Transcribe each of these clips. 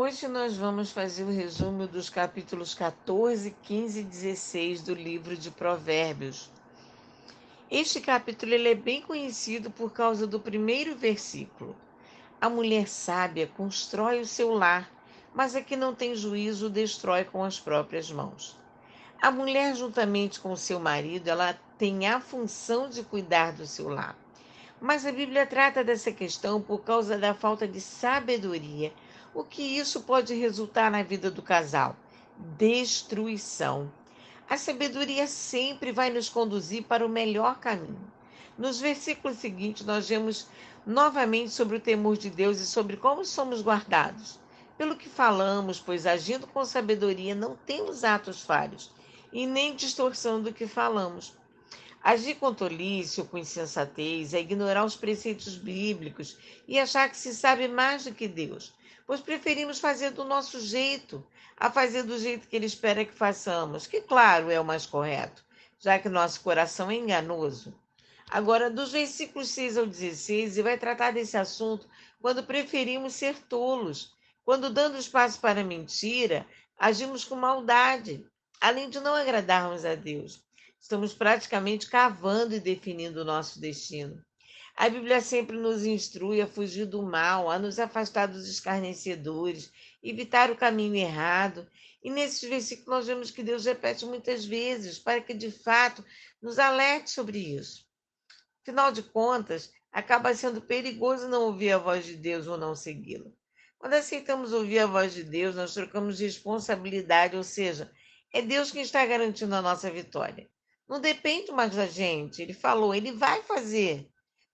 Hoje nós vamos fazer o resumo dos capítulos 14, 15 e 16 do livro de Provérbios. Este capítulo ele é bem conhecido por causa do primeiro versículo. A mulher sábia constrói o seu lar, mas a que não tem juízo destrói com as próprias mãos. A mulher, juntamente com o seu marido, ela tem a função de cuidar do seu lar. Mas a Bíblia trata dessa questão por causa da falta de sabedoria. O que isso pode resultar na vida do casal? Destruição. A sabedoria sempre vai nos conduzir para o melhor caminho. Nos versículos seguintes, nós vemos novamente sobre o temor de Deus e sobre como somos guardados. Pelo que falamos, pois agindo com sabedoria não temos atos falhos e nem distorção do que falamos. Agir com tolice ou com insensatez é ignorar os preceitos bíblicos e achar que se sabe mais do que Deus, pois preferimos fazer do nosso jeito a fazer do jeito que Ele espera que façamos, que, claro, é o mais correto, já que nosso coração é enganoso. Agora, dos versículos 6 ao 16, ele vai tratar desse assunto quando preferimos ser tolos, quando, dando espaço para mentira, agimos com maldade, além de não agradarmos a Deus. Estamos praticamente cavando e definindo o nosso destino. A Bíblia sempre nos instrui a fugir do mal, a nos afastar dos escarnecedores, evitar o caminho errado. E nesses versículos nós vemos que Deus repete muitas vezes para que, de fato, nos alerte sobre isso. Afinal de contas, acaba sendo perigoso não ouvir a voz de Deus ou não segui-lo. Quando aceitamos ouvir a voz de Deus, nós trocamos responsabilidade, ou seja, é Deus quem está garantindo a nossa vitória. Não depende mais da gente. Ele falou, ele vai fazer.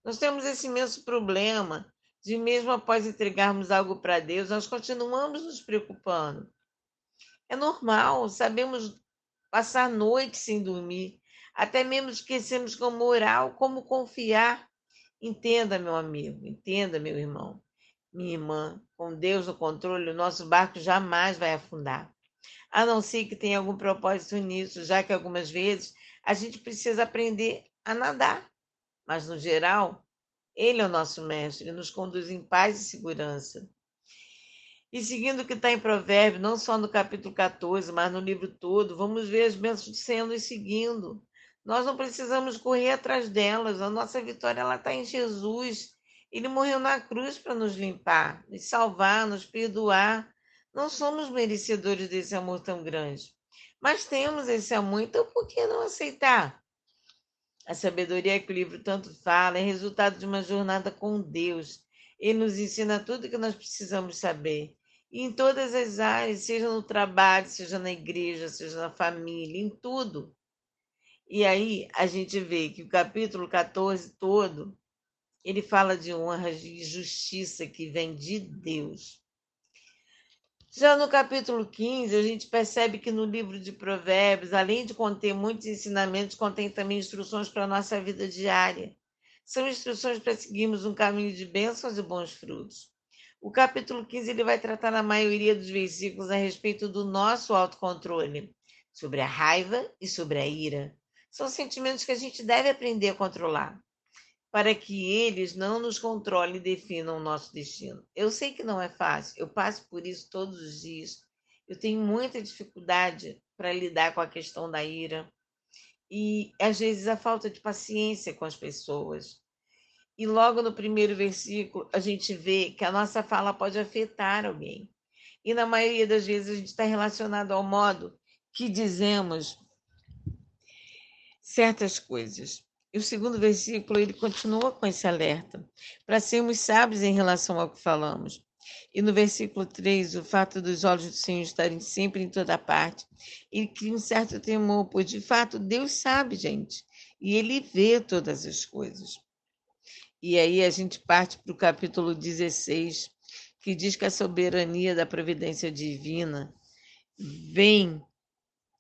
Nós temos esse imenso problema de mesmo após entregarmos algo para Deus, nós continuamos nos preocupando. É normal, sabemos passar noites sem dormir, até mesmo esquecemos como orar, como confiar. Entenda, meu amigo, entenda, meu irmão, minha irmã, com Deus no controle, o nosso barco jamais vai afundar. A não ser que tenha algum propósito nisso, já que algumas vezes a gente precisa aprender a nadar. Mas, no geral, ele é o nosso mestre, ele nos conduz em paz e segurança. E seguindo o que está em Provérbios, não só no capítulo 14, mas no livro todo, vamos ver as bênçãos do Senhor nos seguindo. Nós não precisamos correr atrás delas, a nossa vitória está em Jesus. Ele morreu na cruz para nos limpar, nos salvar, nos perdoar. Não somos merecedores desse amor tão grande, mas temos esse amor, então por que não aceitar? A sabedoria que o livro tanto fala é resultado de uma jornada com Deus. Ele nos ensina tudo o que nós precisamos saber. E em todas as áreas, seja no trabalho, seja na igreja, seja na família, em tudo. E aí a gente vê que o capítulo 14 todo, ele fala de honras e justiça que vem de Deus. Já no capítulo 15, a gente percebe que no livro de Provérbios, além de conter muitos ensinamentos, contém também instruções para a nossa vida diária. São instruções para seguirmos um caminho de bênçãos e bons frutos. O capítulo 15 ele vai tratar na maioria dos versículos a respeito do nosso autocontrole, sobre a raiva e sobre a ira. São sentimentos que a gente deve aprender a controlar, para que eles não nos controlem e definam o nosso destino. Eu sei que não é fácil, eu passo por isso todos os dias. Eu tenho muita dificuldade para lidar com a questão da ira e, às vezes, a falta de paciência com as pessoas. E logo no primeiro versículo, a gente vê que a nossa fala pode afetar alguém. E, na maioria das vezes, a gente está relacionado ao modo que dizemos certas coisas. E o segundo versículo, ele continua com esse alerta, para sermos sábios em relação ao que falamos. E no versículo 3, o fato dos olhos do Senhor estarem sempre em toda parte, ele cria um certo temor, pois de fato Deus sabe, gente, e ele vê todas as coisas. E aí a gente parte para o capítulo 16, que diz que a soberania da providência divina vem,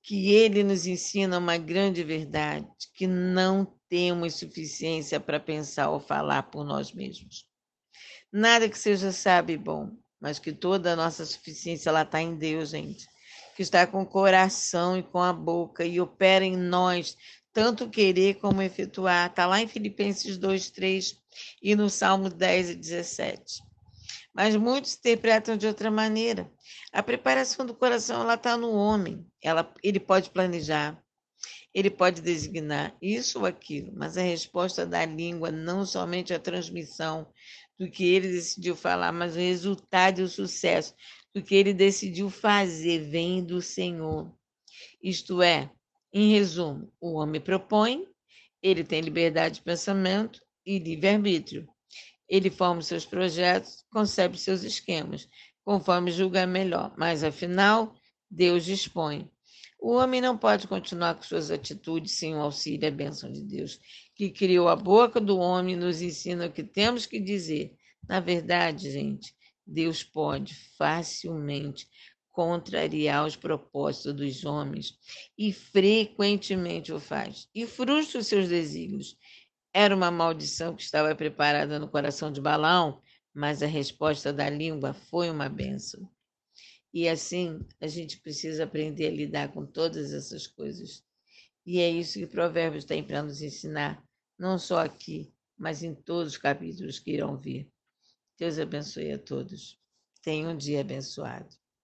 que ele nos ensina uma grande verdade, que não temos suficiência para pensar ou falar por nós mesmos. Nada que seja sábio e bom, mas que toda a nossa suficiência está em Deus, gente, que está com o coração e com a boca e opera em nós, tanto querer como efetuar. Está lá em Filipenses 2:3 e no Salmo 10:17. mas muitos interpretam de outra maneira. A preparação do coração, ela está no homem. Ele pode planejar, ele pode designar isso ou aquilo, mas a resposta da língua, não somente a transmissão do que ele decidiu falar, mas o resultado e o sucesso do que ele decidiu fazer, vem do Senhor. Isto é, em resumo, o homem propõe, ele tem liberdade de pensamento e livre-arbítrio. Ele forma os seus projetos, concebe seus esquemas, conforme julgar melhor, mas afinal, Deus dispõe. O homem não pode continuar com suas atitudes sem o auxílio e a bênção de Deus, que criou a boca do homem e nos ensina o que temos que dizer. Na verdade, gente, Deus pode facilmente contrariar os propósitos dos homens e frequentemente o faz, e frustra os seus desígnios. Era uma maldição que estava preparada no coração de Balaão, mas a resposta da língua foi uma bênção. E assim, a gente precisa aprender a lidar com todas essas coisas. E é isso que Provérbios tem para nos ensinar, não só aqui, mas em todos os capítulos que irão vir. Deus abençoe a todos. Tenha um dia abençoado.